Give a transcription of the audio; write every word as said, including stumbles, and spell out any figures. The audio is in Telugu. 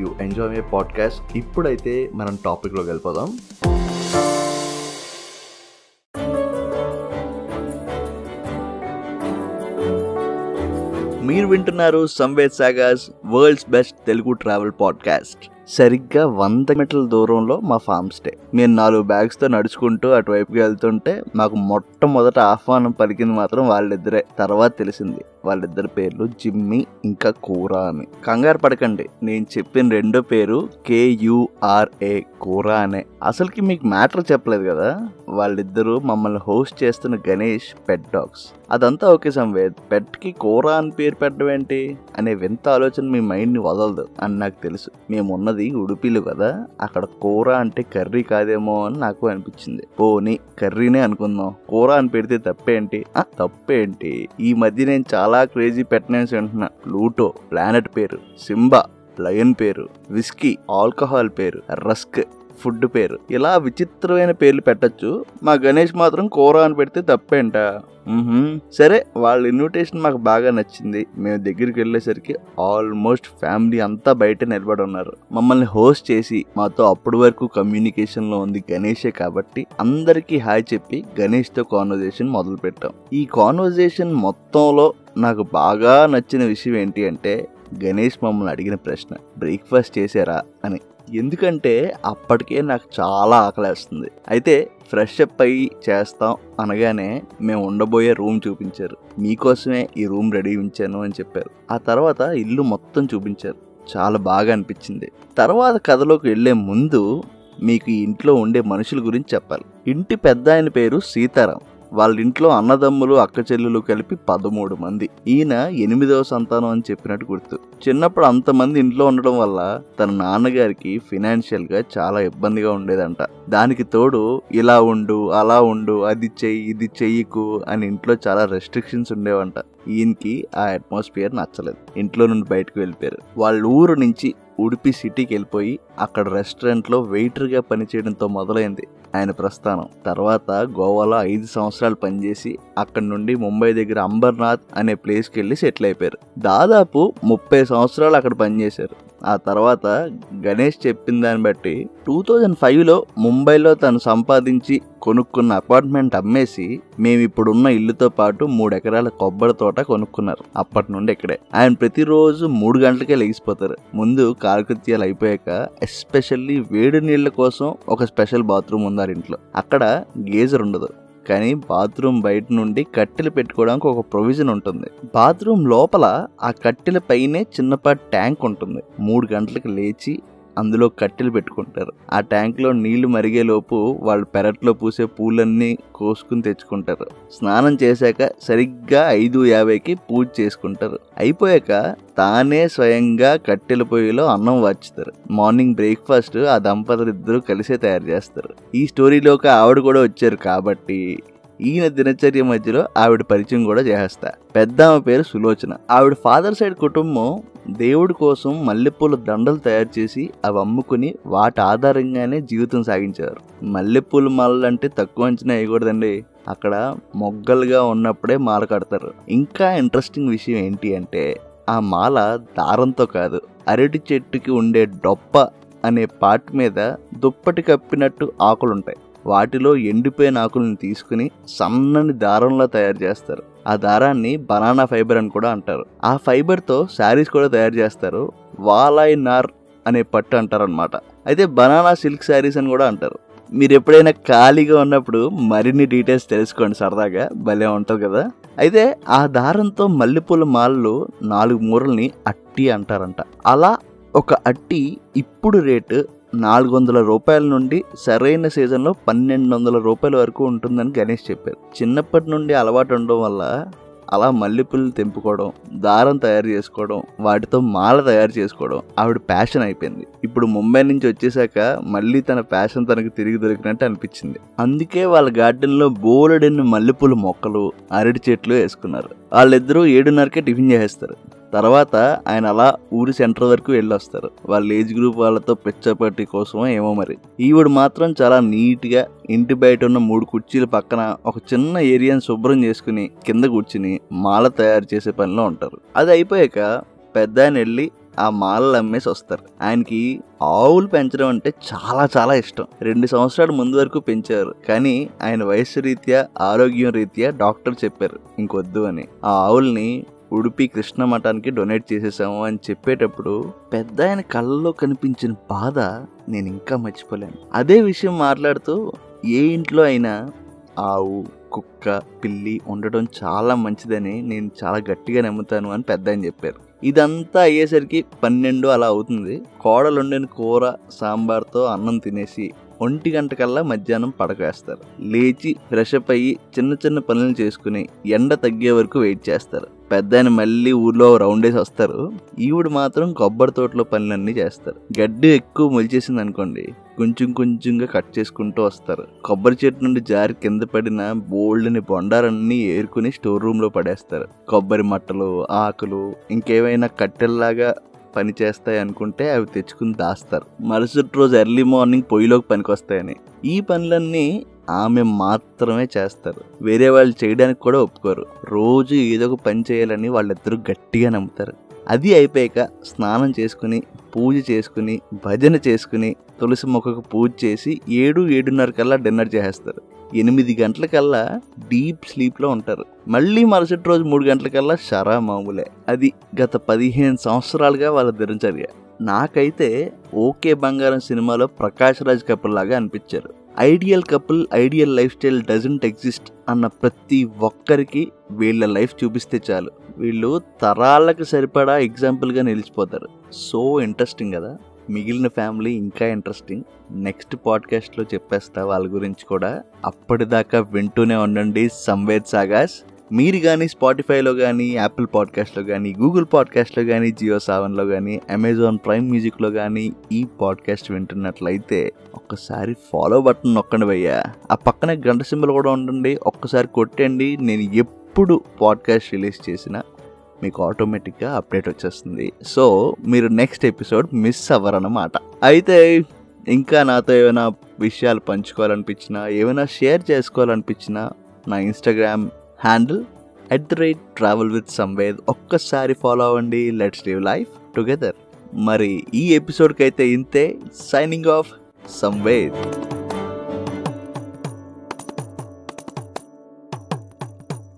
You enjoy my podcast. ఇప్పుడైతే మనం టాపిక్లోకి వెళ్ళిపోదాం. మీరు వింటున్నారు Samved Sagar's, world's best Telugu travel podcast. సరిగ్గా వంద మీటర్ల దూరంలో మా ఫామ్ స్టే. నేను నాలుగు బ్యాగ్స్తో నడుచుకుంటూ అటువైపుకి వెళ్తుంటే నాకు మొట్టమొదట ఆహ్వానం పలికింది మాత్రం వాళ్ళిద్దరే. తర్వాత తెలిసింది వాళ్ళిద్దరి పేర్లు జిమ్మి ఇంకా కూరా అని. కంగారు పడకండి, నేను చెప్పిన రెండో పేరు కే యూ ఆర్ ఏ, కూరా అనే. అసలుకి మీకు మ్యాటర్ చెప్పలేదు కదా, వాళ్ళిద్దరూ మమ్మల్ని హోస్ట్ చేస్తున్న గణేష్ పెట్ డాగ్స్. అదంతా ఓకే సంవేద్, పెట్కి కూరా అని పేరు పెట్టడం ఏంటి అనే వింత ఆలోచన మీ మైండ్ని వదలదు అని నాకు తెలుసు. మేమున్నది ఉడుపిలో కదా, అక్కడ కూర అంటే కర్రీ కాదేమో అని నాకు అనిపించింది. పోనీ కర్రీనే అనుకుందాం, కూర అని పెడితే తప్పేంటి? ఆ తప్పేంటి, ఈ మధ్య నేను చాలా క్రేజీ పెట్టినేసి వింటున్నా. ప్లూటో ప్లానెట్ పేరు, సింబా లయన్ పేరు, విస్కీ ఆల్కహాల్ పేరు, రస్క్ ఫుడ్ పేరు, ఇలా విచిత్రమైన పేర్లు పెట్టచ్చు. మా గణేష్ మాత్రం కూర అని పెడితే తప్పేంట? సరే, వాళ్ళ ఇన్విటేషన్ మాకు బాగా నచ్చింది. మేము దగ్గరికి వెళ్ళేసరికి ఆల్మోస్ట్ ఫ్యామిలీ అంతా బయట నిలబడి ఉన్నారు. మమ్మల్ని హోస్ట్ చేసి మాతో అప్పటి వరకు కమ్యూనికేషన్లో ఉంది గణేషే కాబట్టి అందరికీ హాయ్ చెప్పి గణేష్తో కాన్వర్జేషన్ మొదలు పెట్టాం. ఈ కాన్వర్జేషన్ మొత్తంలో నాకు బాగా నచ్చిన విషయం ఏంటి అంటే, గణేష్ మమ్మల్ని అడిగిన ప్రశ్న బ్రేక్ఫాస్ట్ చేశారా అని. ఎందుకంటే అప్పటికే నాకు చాలా ఆకలేస్తుంది. అయితే ఫ్రెష్ అప్ అయ్యి చేస్తాం అనగానే మేము ఉండబోయే రూమ్ చూపించారు. మీకోసమే ఈ రూమ్ రెడీ ఉంచాను అని చెప్పారు. ఆ తర్వాత ఇల్లు మొత్తం చూపించారు, చాలా బాగా అనిపించింది. తర్వాత కథలోకి వెళ్లే ముందు మీకు ఈ ఇంట్లో ఉండే మనుషుల గురించి చెప్పాలి. ఇంటి పెద్ద ఆయన పేరు సీతారాం. వాళ్ళ ఇంట్లో అన్నదమ్ములు అక్క చెల్లెలు కలిపి పదమూడు మంది. ఈయన ఎనిమిదవ సంతానం అని చెప్పినట్టు గుర్తు. చిన్నప్పుడు అంతమంది ఇంట్లో ఉండడం వల్ల తన నాన్నగారికి ఫినాన్షియల్ గా చాలా ఇబ్బందిగా ఉండేదంట. దానికి తోడు ఇలా ఉండు అలా ఉండు, అది చెయ్యి ఇది చెయ్యకు అని ఇంట్లో చాలా రెస్ట్రిక్షన్స్ ఉండేవంట. ఈయనకి ఆ అట్మాస్ఫియర్ నచ్చలేదు, ఇంట్లో నుండి బయటకు వెళ్ళిపోయారు. వాళ్ళ ఊరు నుంచి ఉడిపి సిటీకి వెళ్ళిపోయి అక్కడ రెస్టారెంట్లో వెయిటర్గా పనిచేయడంతో మొదలైంది ఆయన ప్రస్థానం. తర్వాత గోవాలో ఐదు సంవత్సరాలు పనిచేసి అక్కడి నుండి ముంబై దగ్గర అంబర్నాథ్ అనే ప్లేస్కి వెళ్ళి సెటిల్ అయిపోయారు. దాదాపు ముప్పై సంవత్సరాలు అక్కడ పనిచేశారు. ఆ తర్వాత గణేష్ చెప్పిన దాన్ని బట్టి టూ థౌజండ్ ఫైవ్లో ముంబైలో తను సంపాదించి కొనుక్కున్న అపార్ట్మెంట్ అమ్మేసి మేము ఇప్పుడున్న ఇల్లుతో పాటు మూడు ఎకరాల కొబ్బరి తోట కొనుక్కున్నారు. అప్పటి నుండి ఇక్కడే. ఆయన ప్రతిరోజు మూడు గంటలకే లేచిపోతారు. ముందు కాలకృత్యాలు అయిపోయాక ఎస్పెషల్లీ వేడి నీళ్ల కోసం ఒక స్పెషల్ బాత్రూమ్ ఉన్నారు ఇంట్లో. అక్కడ గేజర్ ఉండదు, కానీ బాత్రూమ్ బయట నుండి కట్టెలు పెట్టుకోవడానికి ఒక ప్రొవిజన్ ఉంటుంది. బాత్రూమ్ లోపల ఆ కట్టెల పైనే చిన్నపాటి ట్యాంక్ ఉంటుంది. మూడు గంటలకు లేచి అందులో కట్టెలు పెట్టుకుంటారు. ఆ ట్యాంక్లో నీళ్లు మరిగేలోపు వాళ్ళు పెరట్లో పూసే పూలన్నీ కోసుకుని తెచ్చుకుంటారు. స్నానం చేశాక సరిగ్గా ఐదు యాభైకి పూజ చేసుకుంటారు. అయిపోయాక తానే స్వయంగా కట్టెల పొయ్యిలో అన్నం వార్చుతారు. మార్నింగ్ బ్రేక్ఫాస్ట్ ఆ దంపతులు ఇద్దరు కలిసే తయారు చేస్తారు. ఈ స్టోరీలోకి ఆవిడ కూడా వచ్చారు కాబట్టి ఈయన దినచర్య మధ్యలో ఆవిడ పరిచయం కూడా చేస్తా. పెద్దామ పేరు సులోచన. ఆవిడ ఫాదర్ సైడ్ కుటుంబం దేవుడి కోసం మల్లెపూల దండలు తయారు చేసి అవి అమ్ముకుని వాటి ఆధారంగానే జీవితం సాగించారు. మల్లెపూల మాలలు అంటే తక్కువ అంచనా వేయకూడదండి, అక్కడ మొగ్గలుగా ఉన్నప్పుడే మాల కడతారు. ఇంకా ఇంట్రెస్టింగ్ విషయం ఏంటి అంటే, ఆ మాల దారంతో కాదు, అరటి చెట్టుకి ఉండే డొప్ప అనే పార్ట్ మీద దుప్పటి కప్పినట్టు ఆకులుంటాయి. వాటిలో ఎండిపోయిన ఆకులను తీసుకుని సన్నని దారంలా తయారు చేస్తారు. ఆ దారాన్ని బనానా ఫైబర్ అని కూడా అంటారు. ఆ ఫైబర్తో శారీస్ కూడా తయారు చేస్తారు. వాలాయ్ నార్ అనే పట్టు అంటారు అనమాట. అయితే బనానా సిల్క్ శారీస్ అని కూడా అంటారు. మీరు ఎప్పుడైనా ఖాళీగా ఉన్నప్పుడు మరిన్ని డీటెయిల్స్ తెలుసుకోండి, సరదాగా భలే ఉంటుంది కదా. అయితే ఆ దారంతో మల్లెపూల మాలలు నాలుగు మూరల్ని అట్టి అంటారంట. అలా ఒక అట్టి ఇప్పుడు రేటు నాలుగు వందల రూపాయల నుండి సరైన సీజన్లో పన్నెండు వందల రూపాయల వరకు ఉంటుందని గణేష్ చెప్పారు. చిన్నప్పటి నుండి అలవాటు ఉండడం వల్ల అలా మల్లెపూలు తెంపుకోవడం, దారం తయారు చేసుకోవడం, వాటితో మాల తయారు చేసుకోవడం ఆవిడ ప్యాషన్ అయిపోయింది. ఇప్పుడు ముంబై నుంచి వచ్చేసాక మళ్ళీ తన ప్యాషన్ తనకు తిరిగి దొరికినట్టు అనిపించింది. అందుకే వాళ్ళ గార్డెన్లో బోలెడన్ని మల్లెపూల మొక్కలు, అరటి చెట్లు వేసుకున్నారు. వాళ్ళిద్దరూ ఏడున్నరకే టిఫిన్ చేసేస్తారు. తర్వాత ఆయన అలా ఊరి సెంటర్ వరకు వెళ్ళొస్తారు వాళ్ళ ఏజ్ గ్రూప్ వాళ్ళతో పిచ్చపాటి కోసం ఏమో మరి. ఈవిడ మాత్రం చాలా నీట్గా ఇంటి బయట ఉన్న మూడు కుర్చీల పక్కన ఒక చిన్న ఏరియాను శుభ్రం చేసుకుని కింద కూర్చుని మాల తయారు చేసే పనిలో ఉంటారు. అది అయిపోయాక పెద్ద ఆయన వెళ్ళి ఆ మాలలు అమ్మేసి వస్తారు. ఆయనకి ఆవులు పెంచడం అంటే చాలా చాలా ఇష్టం. రెండు సంవత్సరాల ముందు వరకు పెంచారు, కానీ ఆయన వయసు రీత్యా, ఆరోగ్యం రీత్యా డాక్టర్ చెప్పారు ఇంకొద్దు అని. ఆ ఆవుల్ని ఉడిపి కృష్ణ మఠానికి డొనేట్ చేసేసాము అని చెప్పేటప్పుడు పెద్ద ఆయన కళ్ళలో కనిపించిన బాధ నేను ఇంకా మర్చిపోలేను. అదే విషయం మాట్లాడుతూ, ఏ ఇంట్లో అయినా ఆవు, కుక్క, పిల్లి ఉండడం చాలా మంచిదని నేను చాలా గట్టిగా నమ్ముతాను అని పెద్ద ఆయన చెప్పారు. ఇదంతా అయ్యేసరికి పన్నెండు అలా అవుతుంది. కోడలు వండిన కూర సాంబార్తో అన్నం తినేసి ఒంటి గంట కల్లా మధ్యాహ్నం పడకేస్తారు. లేచి ఫ్రెషప్ అయ్యి చిన్న చిన్న పనులు చేసుకుని ఎండ తగ్గే వరకు వెయిట్ చేస్తారు. పెద్ద ఆయన మళ్ళీ ఊర్లో రౌండ్ వేసి వస్తారు. ఈవిడ మాత్రం కొబ్బరి తోటలో పనులన్నీ చేస్తారు. గడ్డి ఎక్కువ మొలిచేసింది అనుకోండి, కొంచెం కొంచెంగా కట్ చేసుకుంటూ వస్తారు. కొబ్బరి చెట్టు నుండి జారి కింద పడిన బోల్డ్ని బొండారన్నీ ఏరుకుని స్టోర్ రూమ్లో పడేస్తారు. కొబ్బరి మట్టలు, ఆకులు ఇంకేమైనా కట్టెల్లాగా పని చేస్తాయి అనుకుంటే అవి తెచ్చుకుని దాస్తారు. మరుసటి రోజు ఎర్లీ మార్నింగ్ పొయ్యిలోకి పనికి వస్తాయని. ఈ పనులన్నీ ఆమె మాత్రమే చేస్తారు. వేరే వాళ్ళు చేయడానికి కూడా ఒప్పుకోరు. రోజు ఏదో ఒక పని చేయాలని వాళ్ళిద్దరూ గట్టిగా నమ్ముతారు. అది అయిపోయాక స్నానం చేసుకుని, పూజ చేసుకుని, భజన చేసుకుని, తులసి మొక్కకు పూజ చేసి ఏడు ఏడున్నర కల్లా డిన్నర్ చేసేస్తారు. ఎనిమిది గంటలకల్లా డీప్ స్లీప్లో ఉంటారు. మళ్ళీ మరుసటి రోజు మూడు గంటలకల్లా షరా మామూలే. అది గత పదిహేను సంవత్సరాలుగా వాళ్ళ దినచర్య. నాకైతే ఓకే బంగారం సినిమాలో ప్రకాష్ రాజ్ కపుల్ లాగా అనిపించారు. Ideal couple, ideal life style doesn't exist అన్న ప్రతి ఒక్కరికి వీళ్ళ లైఫ్ చూపిస్తే చాలు, వీళ్ళు తరాలకు సరిపడా ఎగ్జాంపుల్గా నిలిచిపోతారు. సో ఇంట్రెస్టింగ్ కదా. మిగిలిన ఫ్యామిలీ ఇంకా ఇంట్రెస్టింగ్. నెక్స్ట్ పాడ్కాస్ట్లో చెప్పేస్తా వాళ్ళ గురించి కూడా. అప్పటిదాకా వింటూనే ఉండండి సంవేద్ సాగాస్. మీరు కానీ స్పాటిఫైలో కానీ, యాపిల్ పాడ్కాస్ట్లో కానీ, గూగుల్ పాడ్కాస్ట్లో కానీ, జియో సావన్లో కానీ, అమెజాన్ ప్రైమ్ మ్యూజిక్లో కానీ ఈ పాడ్కాస్ట్ వింటున్నట్లయితే ఒక్కసారి ఫాలో బటన్ నొక్కండి భయ్యా. ఆ పక్కనే గంట సింబల్ కూడా ఉండండి, ఒక్కసారి కొట్టండి. నేను ఎప్పుడు పాడ్కాస్ట్ రిలీజ్ చేసినా మీకు ఆటోమేటిక్గా అప్డేట్ వచ్చేస్తుంది. సో మీరు నెక్స్ట్ ఎపిసోడ్ మిస్ అవ్వరన్నమాట. అయితే ఇంకా నాతో ఏమైనా విషయాలు పంచుకోవాలనిపించినా, ఏమైనా షేర్ చేసుకోవాలనిపించినా, నా Instagram handle at the rate travel with Samved ఒక్కసారి ఫాలో అవ్వండి. Let's live life together. మరి ఈ ఎపిసోడ్కి అయితే ఇంతే. Signing off Samved.